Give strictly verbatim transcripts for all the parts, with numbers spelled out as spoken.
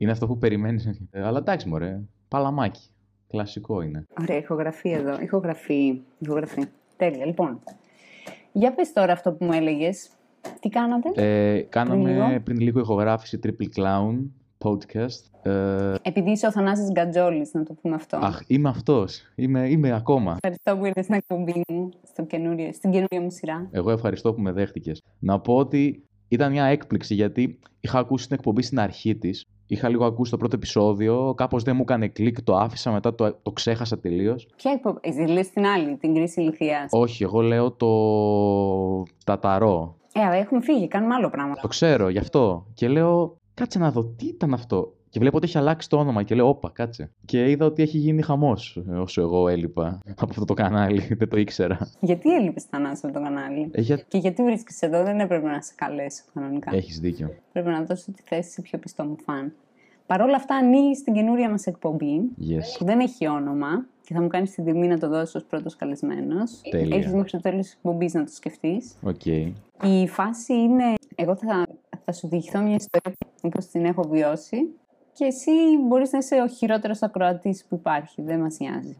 Είναι αυτό που περιμένεις. Αλλά εντάξει, μωρέ. Παλαμάκι. Κλασικό είναι. Ωραία, ηχογραφή εδώ. Ηχογραφή. Ηχογραφή. Τέλεια. Λοιπόν, για πες τώρα αυτό που μου έλεγες. Τι κάνατε? Ε, κάναμε πριν λίγο. πριν λίγο ηχογράφηση Triple Clown podcast. Ε... Επειδή είσαι ο Θανάσης Γκατζόλης, να το πούμε αυτό. Αχ, είμαι αυτός. Είμαι, είμαι ακόμα. Ευχαριστώ που ήρθες στην εκπομπή μου, στην καινούρια μου σειρά. Εγώ ευχαριστώ που με δέχτηκες. Να πω ότι ήταν μια έκπληξη, γιατί είχα ακούσει την εκπομπή στην αρχή της. Είχα λίγο ακούσει το πρώτο επεισόδιο, κάπως δεν μου έκανε κλικ, το άφησα μετά, το, το ξέχασα τελείως. Ποια εκπομπή, λες την άλλη, την κρίση ηλικίας? Όχι, εγώ λέω το ταταρό. Ε, αλλά έχουμε φύγει, κάνουμε άλλο πράγμα. Το ξέρω, γι' αυτό. Και λέω, κάτσε να δω τι ήταν αυτό. Και βλέπω ότι έχει αλλάξει το όνομα και λέω, όπα, κάτσε. Και είδα ότι έχει γίνει χαμός όσο εγώ έλειπα από αυτό το κανάλι. Δεν το ήξερα. Γιατί έλειπες, Θανάση, από το κανάλι? Ε, για... Και γιατί βρίσκεσαι εδώ, δεν έπρεπε να σε καλέσω κανονικά. Έχεις δίκιο. Πρέπει να δώσω τη θέση σε πιο πιστό μου φαν. Παρ' όλα αυτά, ανοίγει την καινούρια μας εκπομπή, yes. που δεν έχει όνομα και θα μου κάνεις την τιμή να το δώσεις ως πρώτος καλεσμένος. Τέλεια. Έχεις μέχρι το τέλος της εκπομπής να το σκεφτείς. Okay. Η φάση είναι, εγώ θα, θα σου διηγηθώ μια ιστορία όπως την έχω βιώσει και εσύ μπορείς να είσαι ο χειρότερος ακροατής που υπάρχει, δεν μας νοιάζει.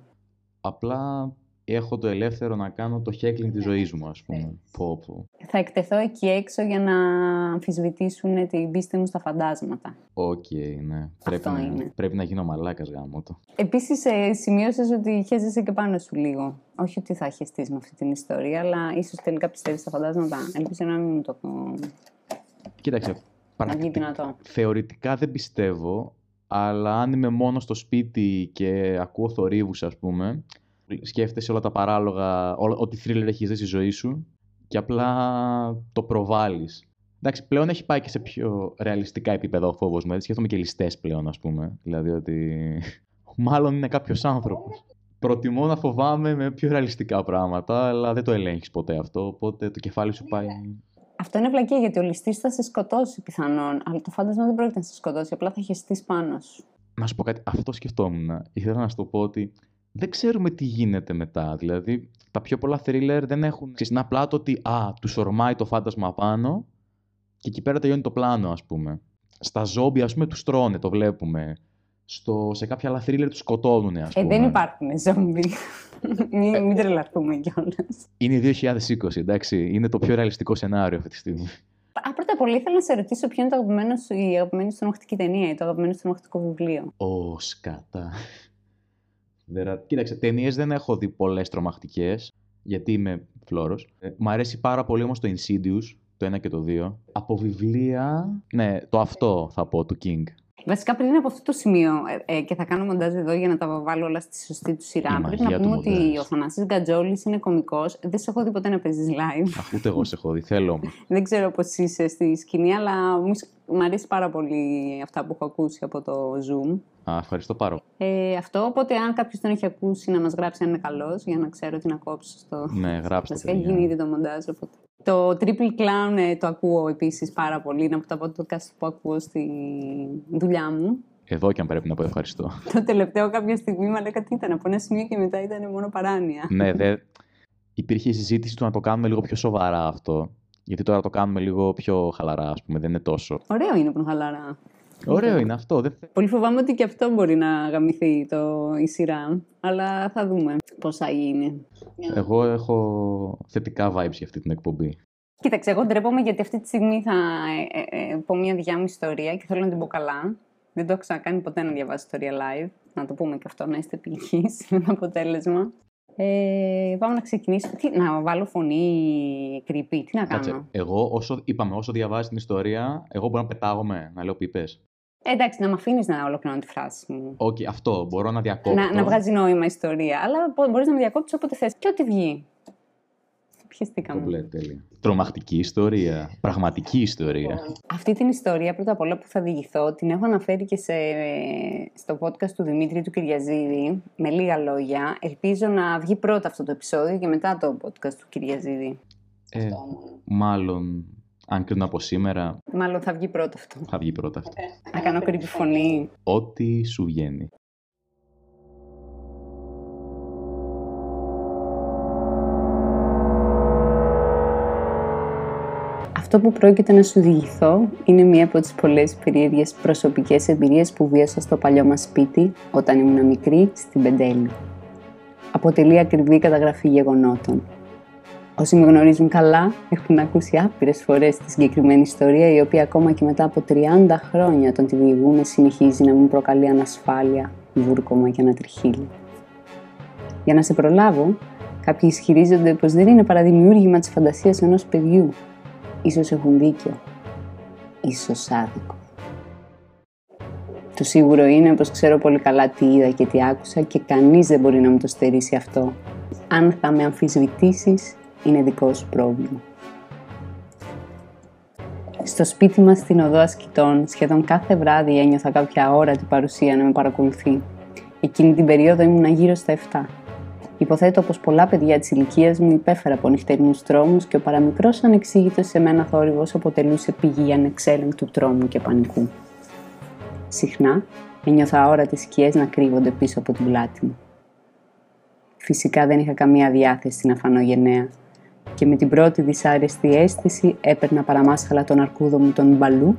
Απλά έχω το ελεύθερο να κάνω το χέκλινγκ της ζωής μου, ας πούμε. Πω, πω. Θα εκτεθώ εκεί έξω για να αμφισβητήσουν την πίστη μου στα φαντάσματα. Οκ, okay, ναι. Πρέπει να, είναι. πρέπει να γίνω μαλάκας, γαμώτο. Επίσης, ε, σημείωσες ότι χέζεσαι και πάνω σου λίγο. Όχι ότι θα χεστείς με αυτή την ιστορία, αλλά ίσως τελικά πιστεύεις στα φαντάσματα. Ελπίζω να μην το πω. Κοίταξε. Πρακτικά, θεωρητικά δεν πιστεύω, αλλά αν είμαι μόνο στο σπίτι και ακούω θορύβους, ας πούμε. Σκέφτεσαι όλα τα παράλογα, ό, ό,τι θρίλερ έχεις δει στη ζωή σου και απλά το προβάλλεις. Εντάξει, πλέον έχει πάει και σε πιο ρεαλιστικά επίπεδα ο φόβος μου. Σκέφτομαι και ληστές πλέον, ας πούμε. Δηλαδή ότι μάλλον είναι κάποιος άνθρωπος. Προτιμώ να φοβάμαι με πιο ρεαλιστικά πράγματα, αλλά δεν το ελέγχεις ποτέ αυτό. Οπότε το κεφάλι σου πάει. Αυτό είναι βλακία, γιατί ο ληστής θα σε σκοτώσει πιθανόν, αλλά το φάντασμα δεν πρόκειται να σε σκοτώσει. Απλά θα χεστείς πάνω σου. Να σου πω κάτι, αυτό σκεφτόμουν. Ήθελα να σου το πω ότι. Δεν ξέρουμε τι γίνεται μετά. Δηλαδή, τα πιο πολλά thriller δεν έχουν. Είναι απλά το ότι α, του ορμάει το φάντασμα πάνω και εκεί πέρα τελειώνει το πλάνο, ας πούμε. Στα ζόμπι, ας πούμε, τους τρώνε, το βλέπουμε. Στο, σε κάποια άλλα thriller τους σκοτώνουν, ας πούμε. Ε, δεν υπάρχουν ζόμπι. μην, μην τρελαθούμε κιόλας. Είναι δύο χιλιάδες είκοσι, εντάξει. Είναι το πιο ρεαλιστικό σενάριο αυτή τη στιγμή. Α, πρώτα απ' όλα ήθελα να σε ρωτήσω ποιο είναι το αγαπημένο σου, η αγαπημένη στενοχτική ταινία ή το αγαπημένο στενοχτικό βιβλίο. Ω, σκατά. Κοίταξε, ταινίες δεν έχω δει πολλές τρομακτικές, γιατί είμαι φλόρος. Ε, μ' αρέσει πάρα πολύ όμως το Insidious, το ένα και το δύο. Από βιβλία, ναι, το αυτό θα πω, του King. Βασικά πριν από αυτό το σημείο, ε, και θα κάνω μοντάζ εδώ για να τα βάλω όλα στη σωστή του σειρά, πρέπει να πούμε ότι μοντάζ. Ο Θανάσης Γκατζόλης είναι κωμικός. Δεν σε έχω δει ποτέ να παίζεις live. Αχ, ούτε εγώ σε έχω δει, θέλω όμως. Δεν ξέρω πώς είσαι στη σκηνή, αλλά μου αρέσει πάρα πολύ αυτά που έχω ακούσει από το Zoom. Α, ευχαριστώ πάρα πολύ. Ε, αυτό, οπότε αν κάποιος τον έχει ακούσει να μας γράψει αν είναι καλός, για να ξέρω τι να κόψω στο. Ναι, γράψτε. Βασικά έχει γίνει ήδη το μοντάζ, οπότε. Το Triple Clown ε, το ακούω επίσης πάρα πολύ. Είναι από τα podcast που ακούω στη δουλειά μου. Εδώ και αν πρέπει να πω ευχαριστώ. Το τελευταίο κάποια στιγμή μου έλεγα τι ήταν. Από ένα σημείο και μετά ήταν μόνο παράνοια. Ναι, δε... υπήρχε η συζήτηση του να το κάνουμε λίγο πιο σοβαρά αυτό. Γιατί τώρα το κάνουμε λίγο πιο χαλαρά, ας πούμε. Δεν είναι τόσο. Ωραίο είναι που χαλαρά. Ωραίο είναι αυτό. Δε... Πολύ φοβάμαι ότι και αυτό μπορεί να γαμηθεί το... η σειρά. Αλλά θα δούμε πώς θα γίνει. Εγώ έχω θετικά vibes για αυτή την εκπομπή. Κοίταξε, εγώ ντρέπομαι γιατί αυτή τη στιγμή θα ε, ε, ε, πω μια δικιά μου ιστορία και θέλω να την πω καλά. Δεν το έχω ξανακάνει ποτέ να διαβάζω ιστορία live. Να το πούμε και αυτό, να είστε επιτυχείς με το αποτέλεσμα. Ε, πάμε να ξεκινήσουμε. Τι, να βάλω φωνή κρυπή, τι να κάνω. Κάτσε, εγώ όσο, είπαμε, όσο διαβάζεις την ιστορία, εγώ μπορώ να πετάγομαι, να λέω πίπες. Ε, εντάξει, να με αφήνεις να ολοκληρώνω τη φράση μου. Όχι, okay, αυτό. Μπορώ να διακόπτω. Να, να βγάζει νόημα η ιστορία. Αλλά μπορείς να με διακόψεις όποτε θες. Και ό,τι βγει. Πιεστήκαμε. Κομπλέ, τέλεια. Τρομακτική ιστορία. Πραγματική ιστορία. Αυτή την ιστορία, πρώτα απ' όλα που θα διηγηθώ, την έχω αναφέρει και σε, στο podcast του Δημήτρη του Κυριαζίδη. Με λίγα λόγια. Ελπίζω να βγει πρώτα αυτό το επεισόδιο και μετά το podcast του Κυριαζίδη. Ε, αυτό μόνο. Μάλλον. Αν κρίνω από σήμερα. Μάλλον θα βγει πρώτα αυτό. Θα βγει πρώτα αυτό. Okay. Να κάνω κρύπη φωνή. Ό,τι σου βγαίνει. Αυτό που πρόκειται να σου διηγηθώ είναι μία από τις πολλές περίεργες προσωπικές εμπειρίες που βίωσα στο παλιό μας σπίτι όταν ήμουν μικρή στην Πεντέλη. Αποτελεί ακριβή καταγραφή γεγονότων. Όσοι με γνωρίζουν καλά έχουν ακούσει άπειρες φορές τη συγκεκριμένη ιστορία, η οποία ακόμα και μετά από τριάντα χρόνια όταν τη διηγούμε συνεχίζει να μου προκαλεί ανασφάλεια, βούρκωμα και ανατριχύλι. Για να σε προλάβω, κάποιοι ισχυρίζονται πως δεν είναι παρά δημιούργημα της φαντασίας ενός παιδιού. Ίσως έχουν δίκιο. Ίσως άδικο. Το σίγουρο είναι πως ξέρω πολύ καλά τι είδα και τι άκουσα και κανείς δεν μπορεί να μου το στερήσει αυτό. Αν θα με αμφισβητήσεις, είναι δικό σου πρόβλημα. Στο σπίτι μας στην οδό Ασκητών, σχεδόν κάθε βράδυ ένιωθα κάποια ώρα την παρουσία να με παρακολουθεί. Εκείνη την περίοδο ήμουνα γύρω στα εφτά. Υποθέτω πως πολλά παιδιά της ηλικίας μου υπέφερα από νυχτερινούς τρόμους και ο παραμικρός ανεξήγητος σε μένα θόρυβος αποτελούσε πηγή ανεξέλεγκτου τρόμου και πανικού. Συχνά ένιωθα αόρατες σκιές να κρύβονται πίσω από την πλάτη μου. Φυσικά δεν είχα καμία διάθεση να φανώ γενναία και με την πρώτη δυσάρεστη αίσθηση έπαιρνα παραμάσχαλα τον αρκούδο μου τον μπαλού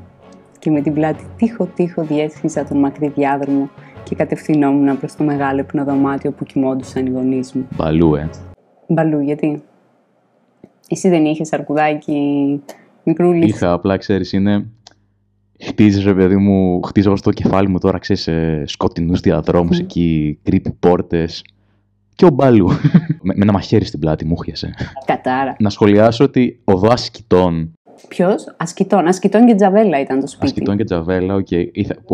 και με την πλάτη τείχο-τείχο διέσχιζα τον μακρύ διάδρομο και κατευθυνόμουν προς το μεγάλο υπνοδωμάτιο που κοιμόντουσαν οι γονείς μου. Μπαλού, ε. Μπαλού, γιατί. Εσύ δεν είχες αρκουδάκι μικρούλι? Είχα, απλά ξέρεις είναι... Χτίζεις, ρε παιδί μου, χτίζω εγώ στο κεφάλι μου τώρα, ξέρεις, ε, σκοτεινούς διαδρόμους mm. εκεί, κρύπη πόρτες. Και ο μπαλού. με, με ένα μαχαίρι στην πλάτη μου χιασε. Κατάρα. Να σχολιάσω ότι οδό Ασκητών. Ποιος? Ασκητών. Ασκητών και Τσαβέλα ήταν το σπίτι. Ασκητών και Τσαβέλα, οκ. Okay.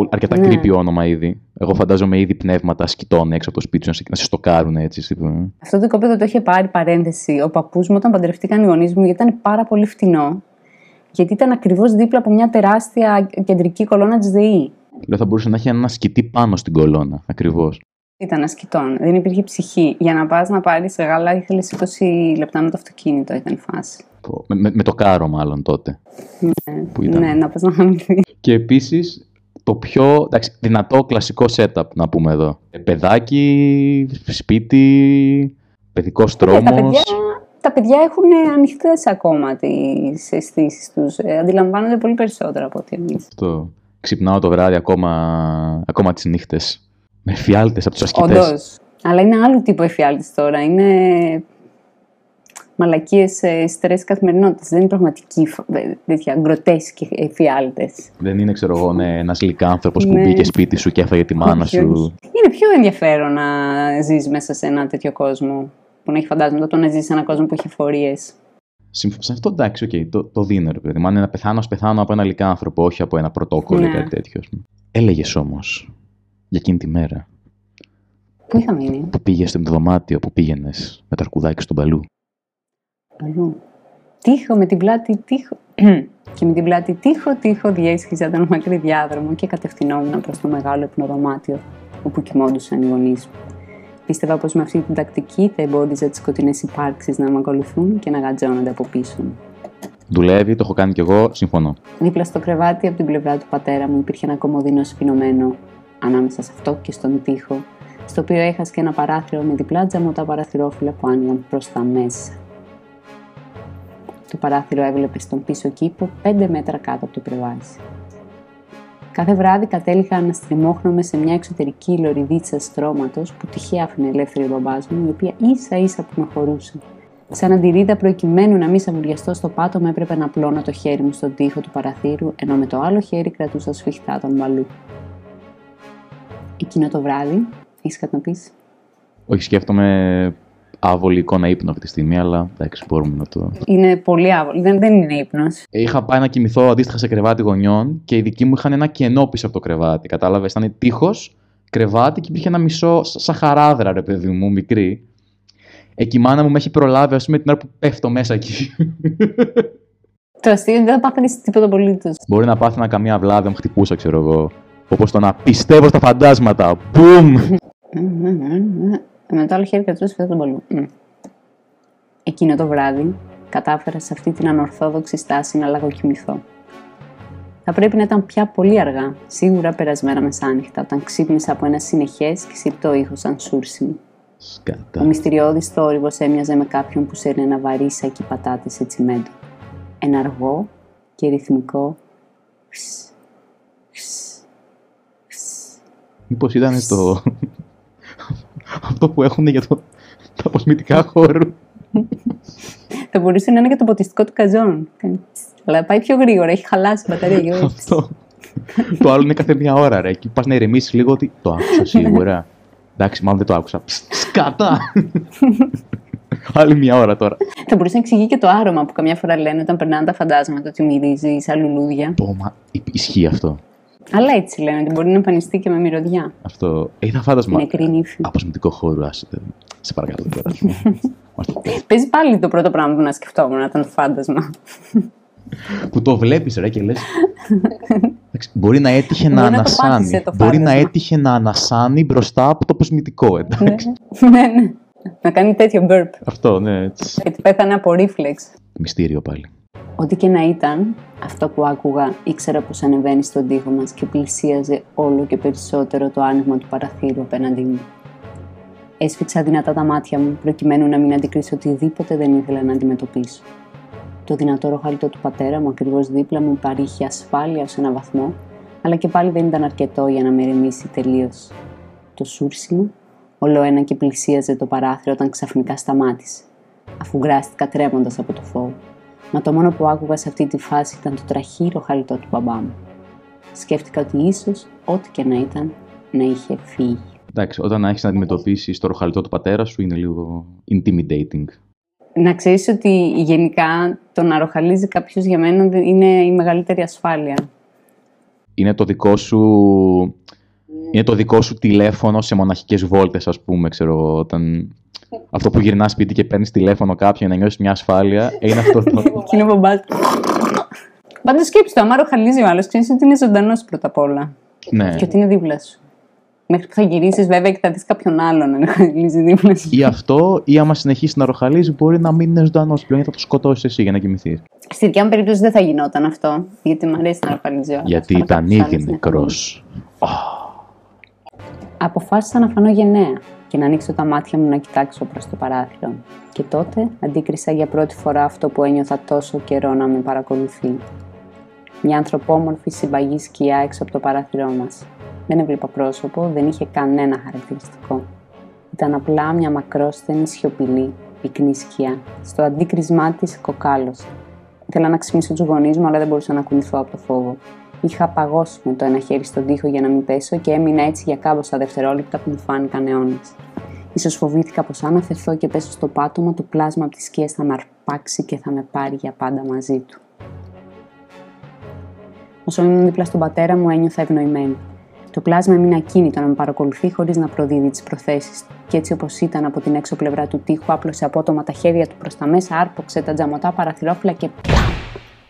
Αρκετά ναι. Creepy όνομα ήδη. Εγώ φαντάζομαι ήδη πνεύματα ασκητών έξω από το σπίτι σου να σε στοκάρουν έτσι. Αυτό το οικόπεδο το είχε πάρει παρένθεση ο παππούς μου όταν παντρευτήκαν οι γονείς μου, γιατί ήταν πάρα πολύ φτηνό. Γιατί ήταν ακριβώς δίπλα από μια τεράστια κεντρική κολόνα της ΔΕΗ. Δεν θα μπορούσε να έχει έναν ασκητή πάνω στην κολόνα, ακριβώς. Ήταν ασκητών. Δεν υπήρχε ψυχή. Για να πας να πάρεις γάλα, ήθελες είκοσι λεπτά με το αυτοκίνητο, ήταν φάση. Με, με, με το κάρο, μάλλον τότε. Ναι, που ήταν. Ναι, να πας να χαμηθεί. Και επίσης το πιο εντάξει, δυνατό κλασικό setup να πούμε εδώ. Παιδάκι, σπίτι, παιδικός τρόμος. Τα παιδιά, τα παιδιά έχουν ανοιχτές ακόμα τις αισθήσεις τους. Ε, αντιλαμβάνονται πολύ περισσότερο από ό,τι εμείς. Ξυπνάω το βράδυ ακόμα, ακόμα τις νύχτες. Με εφιάλτες από τους ασκητές. Όντως. Αλλά είναι άλλο τύπο εφιάλτες τώρα. Είναι μαλακίες, στρες καθημερινότητας. Δεν είναι πραγματικοί τέτοια γκροτέσκοι εφιάλτες. Δεν είναι, ξέρω εγώ, ναι, ένας λυκάνθρωπος που μπήκε σπίτι σου και έφαγε τη μάνα σου. Είναι πιο ενδιαφέρον να ζεις μέσα σε ένα τέτοιο κόσμο που να έχει φαντάσματα, το να ζεις σε έναν κόσμο που έχει εφορίες. Σε αυτό εντάξει, okay, το, το δίνω, ρε παιδί. Αν πεθάνω, πεθάνω από ένα λυκάνθρωπο, όχι από ένα πρωτόκολλο ή κάτι τέτοιο. Έλεγες όμως. Για εκείνη τη μέρα. Πού είχα μείνει? Που πήγες στο δωμάτιο που πήγαινες με το αρκουδάκι στον παλού. Παλού. Τείχο με την πλάτη τείχο. και με την πλάτη τείχο τείχο διέσχιζα τον μακρύ διάδρομο και κατευθυνόμουν προς το μεγάλο υπνοδωμάτιο όπου κοιμόντουσαν οι γονείς μου. Πίστευα πως με αυτή την τακτική θα εμπόδιζα τις σκοτεινές υπάρξεις να με ακολουθούν και να γατζώνονται από πίσω μου. Δουλεύει, το έχω κάνει κι εγώ, συμφωνώ. Δίπλα στο κρεβάτι από την πλευρά του πατέρα μου υπήρχε ένα κομμωδίνο σφινωμένο. Ανάμεσα σε αυτό και στον τοίχο, στο οποίο έχασε και ένα παράθυρο με διπλά τζαμωτά παραθυρόφυλλα που άνοιγαν προς τα μέσα. Το παράθυρο έβλεπε στον πίσω κήπο, πέντε μέτρα κάτω από το πρεβάζι. Κάθε βράδυ κατέληγα να στριμώχνομαι σε μια εξωτερική λωριδίτσα στρώματος που τυχαία άφηνε ελεύθερη ο μπαμπάς μου, η οποία ίσα ίσα που με χωρούσε. Σαν αντιρρίδα, προκειμένου να μην σαβουριαστώ στο πάτωμα, έπρεπε να απλώνω το χέρι μου στον τοίχο του παραθύρου, ενώ με το άλλο χέρι κρατούσα σφιχτά τον μπαλού. Εκείνο το βράδυ, έχεις κάτι να πεις? Όχι, σκέφτομαι άβολη εικόνα ύπνο αυτή τη στιγμή, αλλά εντάξει, μπορούμε να το... Είναι πολύ άβολη, δεν, δεν είναι ύπνος. Είχα πάει να κοιμηθώ αντίστοιχα σε κρεβάτι γονιών και οι δικοί μου είχαν ένα κενό πίσω από το κρεβάτι, κατάλαβες, ήταν τείχος, κρεβάτι και υπήρχε ένα μισό σαν χαράδρα, ρε παιδί μου, μικρή. Εκεί η μάνα μου με έχει προλάβει, ας πούμε, την ώρα που πέφτω μέσα εκεί. Το αστείο, δεν θα πάθαινες τίποτα απολύτως. Μπορεί να πάθαινα καμία βλάβη, αν χτυπούσα, ξέρω εγώ. Όπως το να πιστεύω στα φαντάσματα. Μπούμ! Με το άλλο χέρι κρατούσε φέτο τον παλού. Εκείνο το βράδυ κατάφερα σε αυτή την ανορθόδοξη στάση να λαγοκοιμηθώ. Θα πρέπει να ήταν πια πολύ αργά, σίγουρα περασμένα μεσάνυχτα, όταν ξύπνησα από ένα συνεχές και σιπτό ήχο σαν σούρσιμο. Ο μυστηριώδης θόρυβος έμοιαζε με κάποιον που σέρνει ένα βαρύ σακί πατάτες σε τσιμέντο. Ένα αργό, και ρυθμικό. Μήπως ήταν το... αυτό που έχουν για το... τα αποσμητικά χώρου. Θα μπορούσε να είναι και το ποτιστικό του καζόν. Αλλά πάει πιο γρήγορα, έχει χαλάσει η μπαταρία. Αυτό. Το άλλο είναι κάθε μία ώρα, ρε. Και πας να ηρεμήσεις λίγο ότι το άκουσα σίγουρα. Εντάξει, μάλλον δεν το άκουσα. Σκατά! Άλλη μία ώρα τώρα. Θα μπορούσε να εξηγεί και το άρωμα που καμιά φορά λένε όταν περνάνε τα φαντάσματα, ότι μυρίζει σαν λουλούδια. Πόμα, ισχύει αυτό. Αλλά έτσι λένε, ότι μπορεί να εμφανιστεί και με μυρωδιά. Αυτό. Είδα φάντασμα. Αποσμητικό χώρο, άσυτε. Σε παρακαλώ τώρα. Παίζει πάλι το πρώτο πράγμα που να σκεφτόμουν, να ήταν φάντασμα. Που το βλέπεις, ρε, και λες. Μπορεί να έτυχε να ανασάνει. Μπορεί να έτυχε να ανασάνει μπροστά από το αποσμητικό, εντάξει. Ναι, ναι. Να κάνει τέτοιο burp. Αυτό, ναι, έτσι. Γιατί πέθανε από ρίφλεξ. Μυστήριο πάλι. Ό,τι και να ήταν, αυτό που άκουγα ήξερα πως ανεβαίνει στον τοίχο μας και πλησίαζε όλο και περισσότερο το άνοιγμα του παραθύρου απέναντί μου. Έσφιξα δυνατά τα μάτια μου, προκειμένου να μην αντικρίσω οτιδήποτε δεν ήθελα να αντιμετωπίσω. Το δυνατό ροχαλιτό του πατέρα μου, ακριβώς δίπλα μου, παρήχε ασφάλεια σε έναν βαθμό, αλλά και πάλι δεν ήταν αρκετό για να με ρεμίσει τελείως. Το σούρσιμο, ολοένα και πλησίαζε το παράθυρο όταν ξαφνικά σταμάτησε, αφού γκράστηκα τρέμοντας από το φόβο. Μα το μόνο που άκουγα σε αυτή τη φάση ήταν το τραχύρο χαλιτό του μπαμπά μου. Σκέφτηκα ότι ίσως, ό,τι και να ήταν, να είχε φύγει. Εντάξει, όταν έχεις να αντιμετωπίσεις το ροχαλιτό του πατέρα σου, είναι λίγο intimidating. Να ξέρεις ότι γενικά το να ροχαλίζει κάποιος για μένα είναι η μεγαλύτερη ασφάλεια. Είναι το δικό σου, είναι το δικό σου τηλέφωνο σε μοναχικές βόλτες, ας πούμε, ξέρω, όταν... Αυτό που γυρνάς σπίτι και παίρνεις τηλέφωνο κάποιον να νιώσεις μια ασφάλεια, είναι αυτό το... Εκείνο μπομπάς. Πάντως σκέψου το, άμα ροχαλίζει ο άλλος, ξέρεις ότι είναι ζωντανός πρώτα απ' όλα. Ναι. Και ότι είναι δίπλα σου. Μέχρι που θα γυρίσεις βέβαια και θα δεις κάποιον άλλον να ροχαλίζει δίπλα σου. Ή αυτό, ή άμα συνεχίσει να ροχαλίζει, μπορεί να μην είναι ζωντανός πλέον, θα το σκοτώσεις εσύ για να κοιμηθείς. Στη δικιά μου περίπτωση δεν θα γινόταν αυτό, γιατί μου αρέσει να ροχαλίζει ο άλλος. Γιατί ήταν ήδη νεκρός. Αποφάσισα να φανώ γενναία και να ανοίξω τα μάτια μου να κοιτάξω προς το παράθυρο. Και τότε αντίκρισα για πρώτη φορά αυτό που ένιωθα τόσο καιρό να με παρακολουθεί. Μια ανθρωπόμορφη συμπαγή σκιά έξω από το παράθυρό μας. Δεν έβλεπα πρόσωπο, δεν είχε κανένα χαρακτηριστικό. Ήταν απλά μια μακρόσθενη, σιωπηλή, πυκνή σκιά. Στο αντίκρισμά της κοκάλωσε. Ήθελα να ξυμίσω τους γονείς μου, αλλά δεν μπορούσα να κουνηθώ από το φόβο. Είχα παγώσει με το ένα χέρι στον τοίχο για να μην πέσω και έμεινα έτσι για κάμποσα δευτερόλεπτα που μου φάνηκαν αιώνες. Ίσως φοβήθηκα πως αν αφαιθώ και πέσω στο πάτωμα, το πλάσμα από τις σκιές θα με αρπάξει και θα με πάρει για πάντα μαζί του. Όσο ήμουν δίπλα στον πατέρα μου, ένιωθα ευνοημένη. Το πλάσμα έμεινε ακίνητο να με παρακολουθεί χωρίς να προδίδει τις προθέσεις, και έτσι όπως ήταν από την έξω πλευρά του τοίχου, άπλωσε απότομα τα χέρια του προς τα μέσα, άρπαξε τα τζαμωτά παραθυρόφυλλα και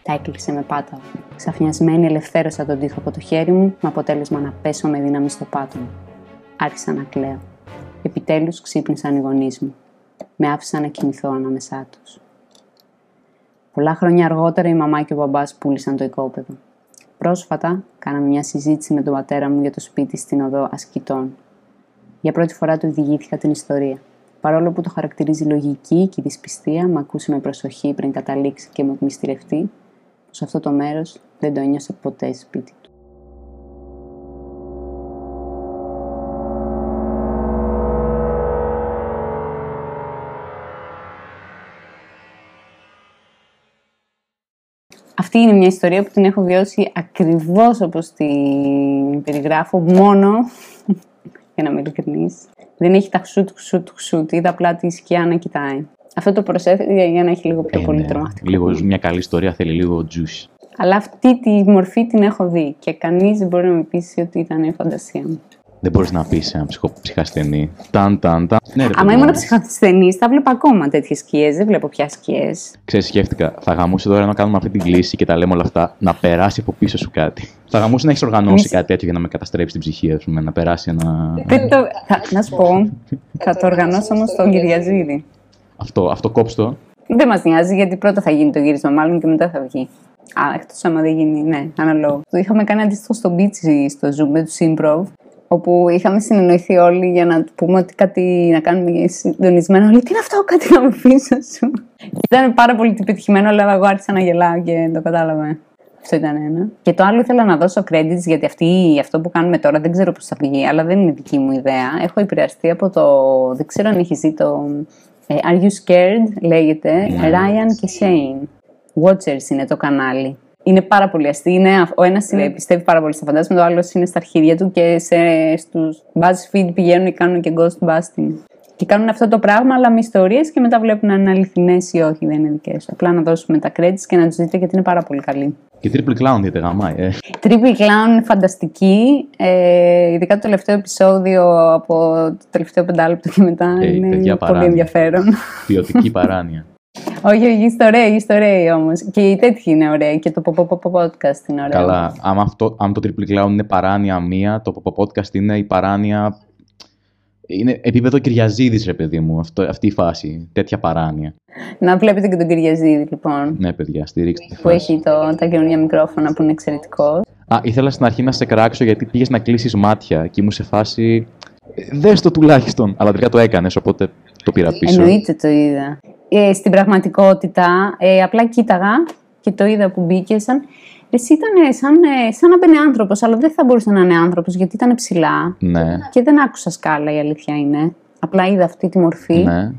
τα έκλεισε με πάταλο. Ξαφνιασμένη, ελευθέρωσα τον τοίχο από το χέρι μου, με αποτέλεσμα να πέσω με δύναμη στο πάτωμα. Άρχισα να κλαίω. Επιτέλους ξύπνησαν οι γονείς μου. Με άφησαν να κοιμηθώ ανάμεσά τους. Πολλά χρόνια αργότερα η μαμά και ο μπαμπάς πούλησαν το οικόπεδο. Πρόσφατα κάναμε μια συζήτηση με τον πατέρα μου για το σπίτι στην οδό Ασκητών. Για πρώτη φορά του διηγήθηκα την ιστορία. Παρόλο που το χαρακτηρίζει λογική και δυσπιστία, μ' ακούσει με προσοχή πριν καταλήξει και με εκμυστηρευτεί, πως αυτό το μέρος δεν το ένιωσε ποτέ σπίτι του. Αυτή είναι μια ιστορία που την έχω βιώσει ακριβώς όπως την περιγράφω, μόνο για να με ειλικρινείς. Δεν έχει τα χσούτ, χσούτ, χσούτ. Είδα απλά τη σκιά να κοιτάει. Αυτό το προσέφερε για να έχει λίγο πιο ε, πολύ ναι. τρομακτικό. Λίγο, μια καλή ιστορία θέλει λίγο juice. Αλλά αυτή τη μορφή την έχω δει και κανείς δεν μπορεί να με πείσει ότι ήταν η φαντασία μου. Δεν μπορείς να πεις έναν ψυχασθενή. Ταν, ταν, ταν. Ναι, άμα ήμουν ψυχασθενής, θα βλέπω ακόμα τέτοιες σκιές. Δεν βλέπω πια σκιές. Ξέρεις, σκέφτηκα, θα γαμούσε τώρα να κάνουμε αυτή την κλίση και τα λέμε όλα αυτά, να περάσει από πίσω σου κάτι. Θα γαμούσε να έχεις οργανώσει κάτι τέτοιο για να με καταστρέψει την ψυχή, ας πούμε, να περάσει ένα. Το... να σου πω, θα το οργανώσω όμως στον Κυριαζίδη. Αυτό, αυτό κόψτε το. Δεν μας νοιάζει, γιατί πρώτα θα γίνει το γύρισμα, μάλλον και μετά θα βγει. Α, εκτός άμα δεν γίνει, ναι, αναλόγω. Το είχαμε κάνει αντίστοιχο στον Πίτσι, στο Zoom με του Improv, όπου είχαμε συνεννοηθεί όλοι για να πούμε ότι κάτι να κάνουμε συντονισμένο. Όλοι, τι είναι αυτό, κάτι να μου πίσω σου. Ήταν πάρα πολύ επιτυχημένο, αλλά εγώ άρχισα να γελάω και το κατάλαβα. Αυτό ήταν ένα. Και το άλλο ήθελα να δώσω credits, γιατί αυτή, αυτό που κάνουμε τώρα δεν ξέρω πώς θα πηγεί, αλλά δεν είναι δική μου ιδέα. Έχω επηρεαστεί από το. Δεν ξέρω αν έχεις δει το. Are you scared? Λέγεται. Yeah. Ryan και Shane. Watchers είναι το κανάλι. Είναι πάρα πολύ αστείο. Είναι, ο ένας είναι, πιστεύει πάρα πολύ στα φαντάσματα, ο άλλος είναι στα αρχίδια του και σε, στους BuzzFeed πηγαίνουν και κάνουν και ghost busting. Και κάνουν αυτό το πράγμα, αλλά με ιστορίες και μετά βλέπουν αν είναι αληθινές ή όχι, δεν είναι δικές. Απλά να δώσουμε τα credits και να τους δείτε γιατί είναι πάρα πολύ καλή. Και Triple Clown δείτε, γαμάει. Ε. Triple Clown είναι φανταστική. Ε, ειδικά το τελευταίο επεισόδιο από το τελευταίο πεντάλεπτο και μετά hey, είναι πολύ παράνοια. Ενδιαφέρον. Ποιοτική παράνοια. Όχι, όχι, είστε ωραίοι, είστε ωραίοι όμως. Και η τέτοια είναι ωραία και το Pop-Pop Podcast είναι ωραίο. Καλά, άμα αυτό, αν το Triple Clown είναι παράνοια μία, το Pop-Pop Podcast είναι η παράνοια... Είναι επίπεδο Κυριαζίδης, ρε παιδί μου, αυτό, αυτή η φάση, τέτοια παράνοια. Να βλέπετε και τον Κυριαζίδη, λοιπόν. Ναι, παιδιά, στηρίξτε. Που έχει το, τα καινούργια μικρόφωνα που είναι εξαιρετικό. Α, ήθελα στην αρχή να σε κράξω γιατί πήγες να κλείσεις μάτια και ήμουν σε φάση... Δες το τουλάχιστον, αλλά τελικά το έκανες, οπότε το πήρα πίσω. Εννοείται το είδα. Ε, στην πραγματικότητα, ε, απλά κοίταγα και το είδα που μπήκε σαν... Εσύ ήταν σαν, σαν να μπαίνει άνθρωπος, αλλά δεν θα μπορούσε να είναι άνθρωπος γιατί ήταν ψηλά. Ναι. Και δεν άκουσα σκάλα, η αλήθεια είναι. Απλά είδα αυτή τη μορφή. Ναι.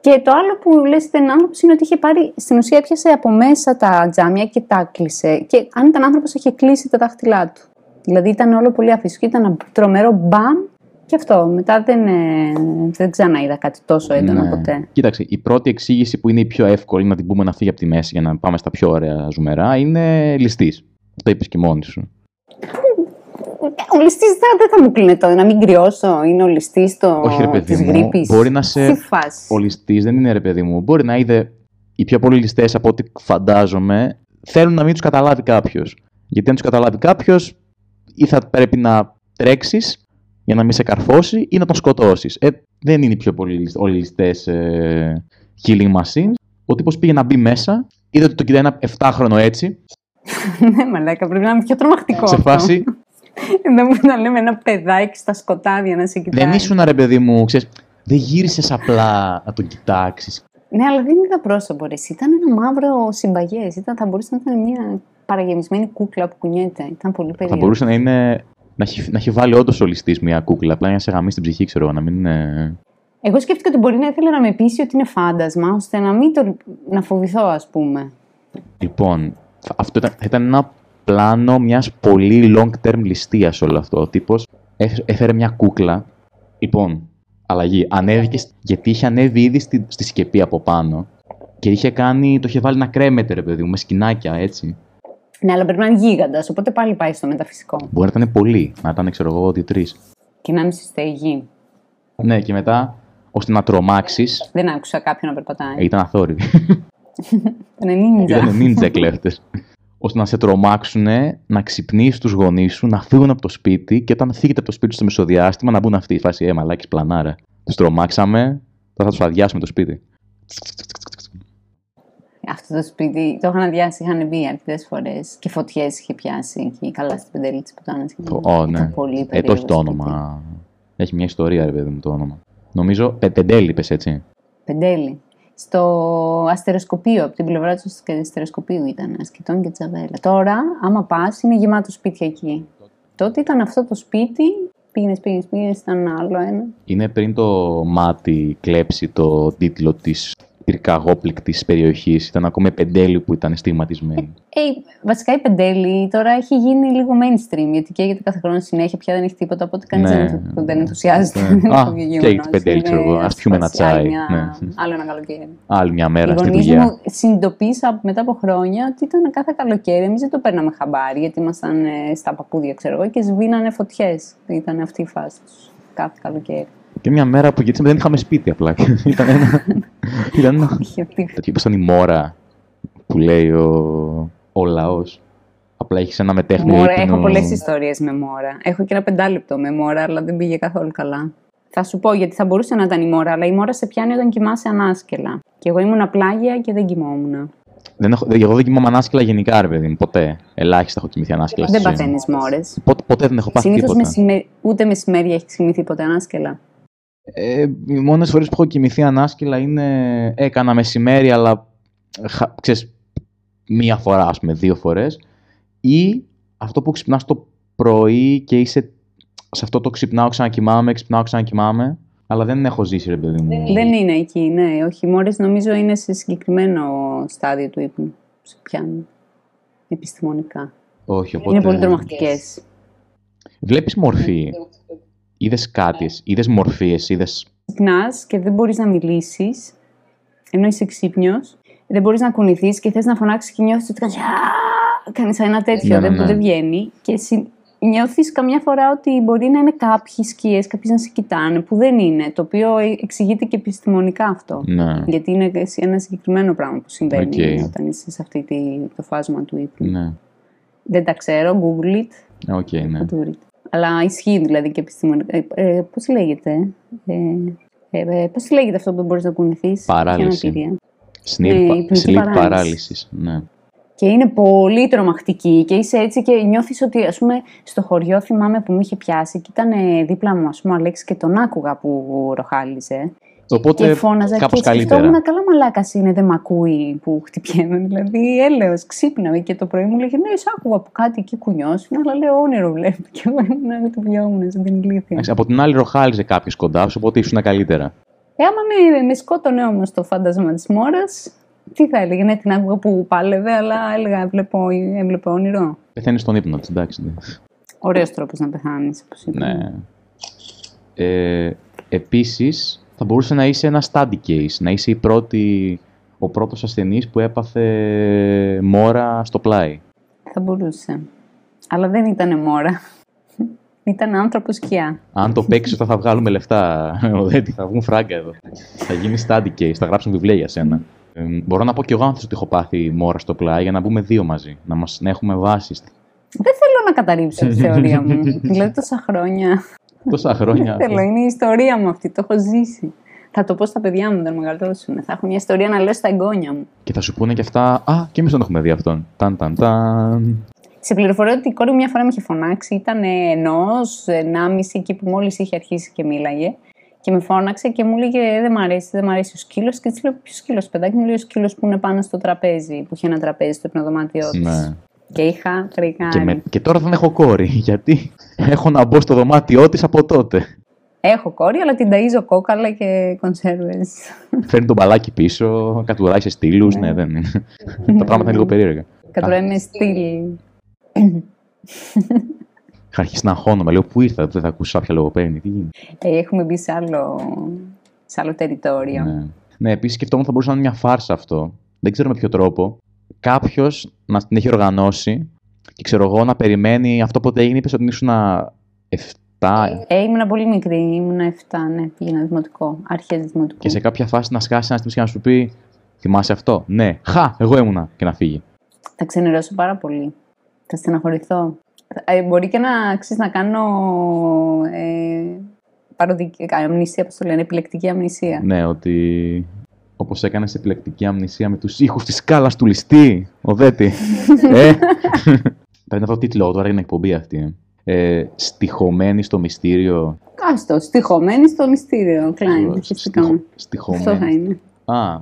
Και το άλλο που λες ότι δεν είναι άνθρωπος είναι ότι είχε πάρει, στην ουσία έπιασε από μέσα τα τζάμια και τα κλείσε. Και αν ήταν άνθρωπος, είχε κλείσει τα δάχτυλά του. Δηλαδή ήταν όλο πολύ αφυσικό. Ήταν ένα τρομερό μπαμ. Και αυτό. Μετά δεν, δεν ξαναείδα κάτι τόσο έντονο ναι. ποτέ. Κοίταξε, η πρώτη εξήγηση που είναι η πιο εύκολη, να την πούμε να φύγει από τη μέση για να πάμε στα πιο ωραία ζουμερά, είναι ληστής. Το είπες και μόνη σου. Ο ληστής δεν θα μου κλείνει τώρα, να μην κρυώσω. Είναι ο ληστής της γρίπης. Μπορεί να σε. Ο ληστής δεν είναι ρε παιδί μου. Μπορεί να είδε. Οι πιο πολλοί ληστές από ό,τι φαντάζομαι θέλουν να μην τους καταλάβει κάποιος. Γιατί αν τους καταλάβει κάποιος, ή θα πρέπει να τρέξεις. Για να μην σε καρφώσει ή να τον σκοτώσεις. Ε, δεν είναι οι πιο πολλοί όλοι ληστές ε, killing machines. Ο τύπος πήγε να μπει μέσα, είδε ότι το κοιτάει ένα εφτάχρονο έτσι. Ναι, μαλάκα, πρέπει να είναι πιο τρομακτικό. Σε φάση. Δεν μπορεί να λέμε ένα παιδάκι στα σκοτάδια να σε κοιτάει. Δεν ήσουν ρε παιδί μου, ξέρεις. Δεν γύρισες απλά να τον κοιτάξεις. Ναι, αλλά δεν είδα πρόσωπο. Ήταν ένα μαύρο συμπαγές. Θα μπορούσε να ήταν μια παραγεμισμένη κούκλα που κουνιέται. Ήταν πολύ περίεργο. Θα μπορούσε να είναι. Να έχει, να έχει βάλει όντως ο ληστής μια κούκλα, απλά να σε γαμίσει την ψυχή, ξέρω, να μην είναι... Εγώ σκέφτηκα ότι μπορεί να ήθελε να με πείσει ότι είναι φάντασμα, ώστε να μην το... να φοβηθώ, ας πούμε. Λοιπόν, αυτό ήταν, ήταν ένα πλάνο μιας πολύ long-term ληστείας όλο αυτό. Ο τύπος έφερε μια κούκλα, λοιπόν, αλλαγή, ανέβηκε, γιατί είχε ανέβει ήδη στη, στη σκεπή από πάνω και είχε κάνει, το είχε βάλει να κρέμεται, ρε παιδί μου, με σκηνάκια, έτσι. Ναι, αλλά πρέπει να είναι γίγαντας, οπότε πάλι πάει στο μεταφυσικό. Μπορεί να ήταν πολλοί, να ήταν, ξέρω εγώ, ότι τρεις. Και να μην είστε υγιή. Ναι, και μετά, ώστε να τρομάξεις. Δεν άκουσα κάποιον να περπατάει. Ε, ήταν αθόρυβοι. Ήτανε νίντζα. Ήτανε νίντζα κλέφτες. Ώστε να σε τρομάξουνε, να ξυπνήσεις τους γονείς σου, να φύγουν από το σπίτι και όταν φύγετε από το σπίτι στο μεσοδιάστημα να μπουν αυτοί. Η φάση, ε, μαλάκης πλανάρα. Τους τρομάξαμε, τώρα θα τους αδειάσουμε το σπίτι. Αυτό το σπίτι το είχαν αδειάσει, είχαν μπει αρκετές φορές και φωτιές είχε πιάσει εκεί. Καλά στην Πεντέλη της Πουτάνας. Ω, ναι. Ε, το έχει το όνομα. Έχει μια ιστορία, ρε παιδί μου, το όνομα. Νομίζω Πεντέλη, πες έτσι. Πεντέλη. Στο αστεροσκοπείο, από την πλευρά του αστεροσκοπείου ήταν. Ασκητών και Τσαβέλα. Τώρα, άμα πας, είναι γεμάτο σπίτια εκεί. Τότε ήταν αυτό το σπίτι. Πήγαινε, πήγαινε, πήγαινε, ήταν άλλο ένα. Είναι πριν το μάτι κλέψει το τίτλο τη. Πυρκαγόπληκτη περιοχή, ήταν ακόμα η Πεντέλη που ήταν στιγματισμένη. Ε, ε, βασικά η Πεντέλη τώρα έχει γίνει λίγο mainstream, γιατί καίγεται κάθε χρόνο συνέχεια, πια δεν έχει τίποτα, οπότε κανείς ναι, δεν ενθουσιάζεται. Ναι. Α, καίγεται η Πεντέλη, ξέρω εγώ. Ας πιούμε ένα τσάι. Μια... Ναι. Άλλο ένα καλοκαίρι. Άλλη μια μέρα στην δουλειά. Συνειδητοποίησα μετά από χρόνια ότι ήταν κάθε καλοκαίρι. Εμείς δεν το παίρναμε χαμπάρι, γιατί ήμασταν ε, στα παππούδια, ξέρω εγώ, και σβήνανε φωτιές. Ήταν αυτή η φάση του κάθε καλοκαίρι. Και μια μέρα που γυρίσαμε δεν είχαμε σπίτι απλά. Ήταν ένα. Ήταν ένα. Τέτοιο ήταν η μόρα που λέει ο, ο λαός. Απλά έχεις ένα μετέχνιο. Μόρα, ύπνο... έχω πολλές ιστορίες με μόρα. Έχω και ένα πεντάλεπτο με μόρα, αλλά δεν πήγε καθόλου καλά. Θα σου πω γιατί θα μπορούσε να ήταν η μόρα, αλλά η μόρα σε πιάνει όταν κοιμάσαι ανάσκελα. Και εγώ ήμουνα πλάγια και δεν κοιμόμουν. Δεν έχω, εγώ δεν κοιμάμαι ανάσκελα γενικά, ρε παιδί μου. Ποτέ. Ελάχιστα έχω κοιμηθεί ανάσκελα. Δεν παθαίνεις μόρες. Ποτέ, ποτέ δεν έχω πάθει συνήθως τίποτα. Μεσημέρι, ούτε μεσημέρι έχει κοιμηθεί ποτέ ανάσκελα. Ε, οι μόνες φορές που έχω κοιμηθεί ανάσκελα είναι έκανα μεσημέρι, αλλά χα, ξέρεις, μία φορά, ας πούμε, δύο φορές. ή αυτό που ξυπνάς το πρωί και είσαι σε αυτό το ξυπνάω, ξανακοιμάμαι, ξυπνάω, ξανακοιμάμαι. Αλλά δεν έχω ζήσει, ρε παιδί μου. Δεν είναι εκεί, ναι. Όχι, μόλις νομίζω είναι σε συγκεκριμένο στάδιο του ύπνου. Σε πιάνουν επιστημονικά. Όχι, οπότε... Είναι πολύ τρομακτικές. Βλέπεις μορφή. Είδες κάτι, είδες μορφίες, είδες... Ξυπνάς και δεν μπορείς να μιλήσεις, ενώ είσαι ξύπνιος. Δεν μπορείς να κουνηθείς και θες να φωνάξεις και νιώθεις ότι κάνεις ένα τέτοιο, δεν, δεν βγαίνει. Και συ... νιώθεις καμιά φορά ότι μπορεί να είναι κάποιοι σκιές, κάποιοι να σε κοιτάνε, που δεν είναι. Το οποίο εξηγείται και επιστημονικά αυτό. Ναι. Γιατί είναι ένα συγκεκριμένο πράγμα που συμβαίνει okay. όταν είσαι σε αυτό το φάσμα του ύπνου. Ναι. Δεν τα ξέρω, Google it. Okay, ναι. Αλλά ισχύει δηλαδή και επιστημονικά. Ε, ε, πώς λέγεται, ε, ε, πώς λέγεται αυτό που μπορείς να κουνηθείς? Παράλυση. Sleep παράλυσης, ναι. Και είναι πολύ τρομακτική και είσαι έτσι και νιώθεις ότι, ας πούμε, στο χωριό θυμάμαι που μου είχε πιάσει και ήταν δίπλα μου, ας πούμε, Αλέξη και τον άκουγα που ροχάλιζε. Οπότε και φώναζα κάπως και καλύτερα. Και σκεφτόμουν, καλά μαλάκας είναι, δεν μ' ακούει που χτυπιέμουν. Δηλαδή έλεος, ξύπναμε και το πρωί μου λέγε, ναι, σ' άκουγα από κάτι εκεί κουνιώσουν, αλλά λέω όνειρο βλέπω και εγώ ήμουν με το πιόμουν, σαν την ηλίθεια. Από την άλλη ροχάλιζε κάποιος κοντά σου, οπότε ήσουν καλύτερα. Ε, άμα με, με σκότωνε όμως το φάντασμα της μόρας, τι θα έλεγε, ναι, την άκουγα που πάλευε, αλλά έλεγα, έβλεπε όνειρο. Πεθαίνεις στον ύπνο της, εντάξει. Ναι. Ωραίος τρόπος να πεθάνεις, όπως είπα. Ναι. Ε, επίσης, θα μπορούσε να είσαι ένα study case, να είσαι η πρώτη, ο πρώτος ασθενής που έπαθε μόρα στο πλάι. Θα μπορούσε. Αλλά δεν ήτανε μόρα. Ήταν άνθρωπο σκιά. Αν το παίξεις, θα, θα βγάλουμε λεφτά. Θα βγουν φράγκα εδώ. Θα γίνει study case, θα γράψουν βιβλία για σένα. Ε, μπορώ να πω κι εγώ αν θες ότι έχω πάθει μόρα στο πλάι για να μπούμε δύο μαζί. Να, μας, να έχουμε βάση. Δεν θέλω να καταρρύψω τη θεωρία μου. Δηλαδή τόσα χρόνια. Τόσα χρόνια. Δεν θέλω. Είναι η ιστορία μου αυτή. Το έχω ζήσει. Θα το πω στα παιδιά μου όταν μεγαλώσουν. Θα έχω μια ιστορία να λέω στα εγγόνια μου. Και θα σου πούνε κι αυτά. Α, κι εμείς τον έχουμε δει αυτόν. Ταν, ταν, ταν. Σε πληροφορώ ότι η κόρη μου μια φορά με είχε φωνάξει. Ήταν ενός, ενάμιση, εκεί που μόλις είχε αρχίσει και μίλαγε. Και με φώναξε και μου λέγε: Δεν μ' αρέσει, δεν μ' αρέσει ο σκύλος. Και τη λέω: Ποιο σκύλος, παιδάκι? Μου λέει: Ο σκύλος που είναι πάνω στο τραπέζι, που είχε ένα τραπέζι στο υπνοδωμάτιό της. Ναι. Και είχα τρικάρει. Και, με... και τώρα δεν έχω κόρη, γιατί έχω να μπω στο δωμάτιό της από τότε. Έχω κόρη, αλλά την ταΐζω κόκαλα και κονσέρβες. Φέρνει τον μπαλάκι πίσω, κατουράει σε στήλους. Ναι, δεν είναι. Τα πράγματα είναι λίγο περίεργα. Κατουράει με στήλ. Είχα αρχίσει να αγχώνομαι, λέω πού ήρθα, δεν θα ακούσει κάποια λογοπαίγνια, τι γίνεται. Ε, έχουμε μπει σε άλλο, σε άλλο territorio. Ναι, ναι, επίσης σκεφτόμουν θα μπορούσε να είναι μια φάρσα αυτό. Δεν ξέρω με ποιο τρόπο. Κάποιος να την έχει οργανώσει και ξέρω εγώ να περιμένει αυτό πότε έγινε. Είπες ότι ήσουν εφτά. Ε, ήμουν πολύ μικρή, ήμουν εφτά, ναι, πήγαινα δημοτικό, αρχές δημοτικού. Και σε κάποια φάση να σκάσει ένα τύπος και να σου πει: Θυμάσαι αυτό? Ναι, χα, εγώ ήμουνα, και να φύγει. Θα ξενερώσω πάρα πολύ. Θα στεναχωρηθώ. Ε, μπορεί και να, ξέρεις, να κάνω ε, παροδική, αμνησία, πώς το λένε, επιλεκτική αμνησία. Ναι, ότι όπως έκανες επιλεκτική αμνησία με τους ήχους της σκάλας του ληστή, ο Δέτη. ε, πρέπει να δω τίτλο τώρα για την εκπομπή αυτή. Ε, στιχωμένη στο μυστήριο. Κάστο, στιχωμένη στο μυστήριο. Κλάιν, στιχω, στιχωμένη. Αυτό θα είναι. Α,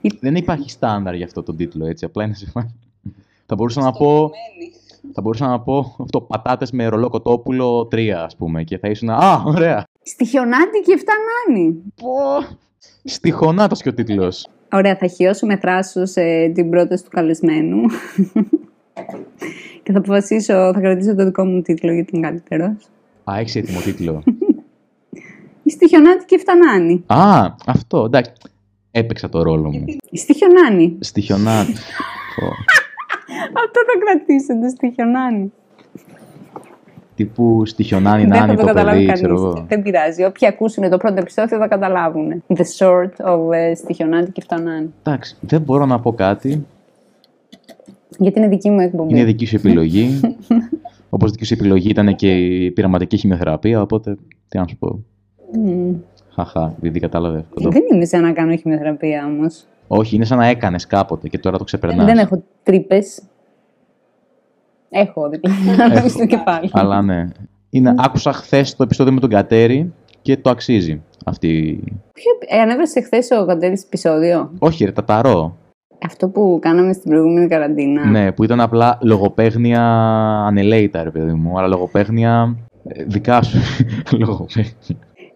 Η... δεν υπάρχει στάνταρ για αυτό τον τίτλο, έτσι, απλά είναι σημαντικό. Θα μπορούσα να πω... Θα μπορούσα να πω αυτό, πατάτες με ρολό κοτόπουλο τρία, ας πούμε, και θα ήσουν. Α, ωραία! Στοιχιονάτη και φτανάνει. Πω! Στοιχονάτος και ο τίτλος. Ωραία, θα χειώσουμε θράσος ε, την πρόταση του καλεσμένου. Και θα αποφασίσω, θα κρατήσω το δικό μου τίτλο γιατί είναι καλύτερος. Α, έχεις έτοιμο τίτλο. Στοιχιονάτη και φτανάνει. Α, αυτό, εντάξει. Έπαιξα το ρόλο μου. Στοιχιονάνει. Στοιχιονάτη. Αυτό θα κρατήσετε, στοιχιονάνι. Τύπου στοιχιονάνι να είναι το, το παιδί, ξέρω εγώ. Δεν πειράζει. Όποιοι ακούσουν το πρώτο επεισόδιο θα καταλάβουν. The sort of uh, στοιχιονάνι και φτανάνι. Εντάξει, δεν μπορώ να πω κάτι. Γιατί είναι δική μου εκπομπή. Είναι δική σου επιλογή. Όπως δική σου επιλογή ήταν και η πειραματική χημειοθεραπεία, οπότε τι να σου πω. Mm. Χαχά, δηλαδή κατάλαβε. Δεν είμαι σαν να κάνω χημειοθεραπεία όμως. Όχι, είναι σαν να έκανες κάποτε και τώρα το ξεπερνάς. Δεν έχω τρύπες. Έχω δίπλα. Έχω στο κεφάλι. Αλλά ναι. Είναι, άκουσα χθες το επεισόδιο με τον Κατέρι και το αξίζει αυτή. Ποιο, ε, ανέβασε χθες ο Κατέρις επεισόδιο? Όχι, ρε, τα ταρώ. Αυτό που κάναμε στην προηγούμενη καραντίνα. Ναι, που ήταν απλά λογοπαίγνια ανελέητα, ρε παιδί μου, αλλά λογοπαίγνια δικά σου.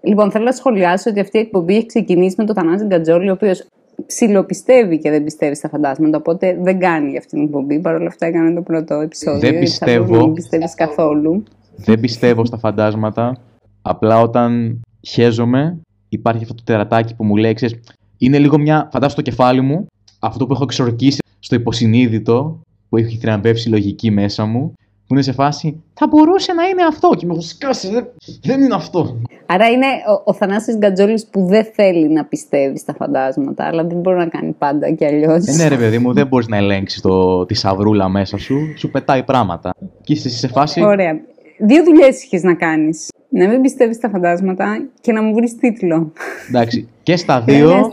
Λοιπόν, θέλω να σχολιάσω ότι αυτή η εκπομπή έχει ξεκινήσει με τον Θανάση Γκατζόλη, ο οποίος ψιλοπιστεύει και δεν πιστεύει στα φαντάσματα. Οπότε δεν κάνει αυτή την εκπομπή. Παρ' όλα αυτά, έκανε το πρώτο επεισόδιο. Δεν πιστεύω. Δεν πιστεύει καθόλου. Δεν πιστεύω στα φαντάσματα. Απλά όταν χέζομαι, υπάρχει αυτό το τερατάκι που μου λέει, ξέρεις, είναι λίγο μια. Φαντάσου το κεφάλι μου, αυτό που έχω εξορκίσει στο υποσυνείδητο, που έχει θριαμβεύσει η λογική μέσα μου, που είναι σε φάση, θα μπορούσε να είναι αυτό. Και με έχω σκάσει, δεν, δεν είναι αυτό. Άρα είναι ο, ο Θανάσης Γκατζόλης που δεν θέλει να πιστεύει στα φαντάσματα, αλλά δεν μπορεί να κάνει πάντα κι αλλιώς. Ναι, ρε παιδί μου, δεν μπορείς να ελέγξεις το, τη σαβρούλα μέσα σου. Σου πετάει πράγματα. Και είσαι σε φάση. Ωραία. Δύο δουλειές είχες να κάνεις. Να μην πιστεύεις στα φαντάσματα και να μου βρεις τίτλο. Εντάξει. Και στα δύο.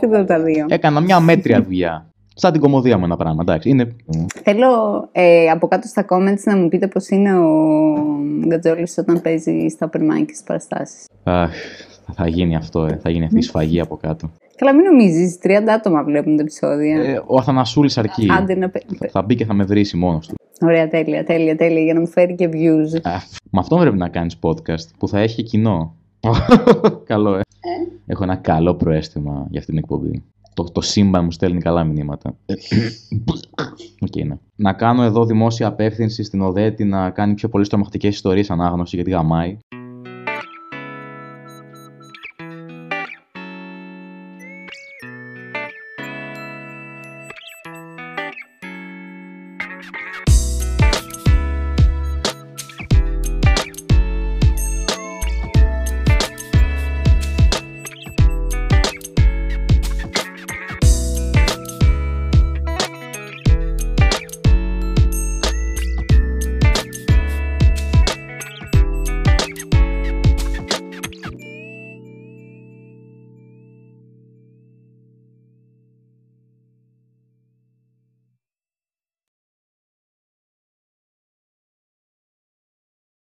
Έκανα μια μέτρια δουλειά. Σαν την κομμωδία μου ένα πράγμα, εντάξει. Είναι... Θέλω ε, από κάτω στα comments να μου πείτε πώς είναι ο Γκατζόλης όταν παίζει στα open mic στις παραστάσεις. Αχ, θα γίνει αυτό, ε. Θα γίνει αυτή η σφαγή από κάτω. Καλά, μην νομίζεις, τριάντα άτομα βλέπουν τα επεισόδια. Ε, ο Αθανασούλης αρκεί. Άντε να πέ... θα, θα μπει και θα με βρήσει μόνος του. Ωραία, τέλεια, τέλεια, τέλεια, για να μου φέρει και views. Αχ, με αυτόν πρέπει να κάνεις podcast που θα έχει κοινό. Καλό, ε. ε. Έχω ένα καλό προαίσθημα για αυτή την εκπομπή. Το, το σύμπαν μου στέλνει καλά μηνύματα. Okay, ναι. Να κάνω εδώ δημόσια απεύθυνση στην ΟΔΕΤΗ να κάνει πιο πολλές τρομακτικές ιστορίες ανάγνωση γιατί γαμάει.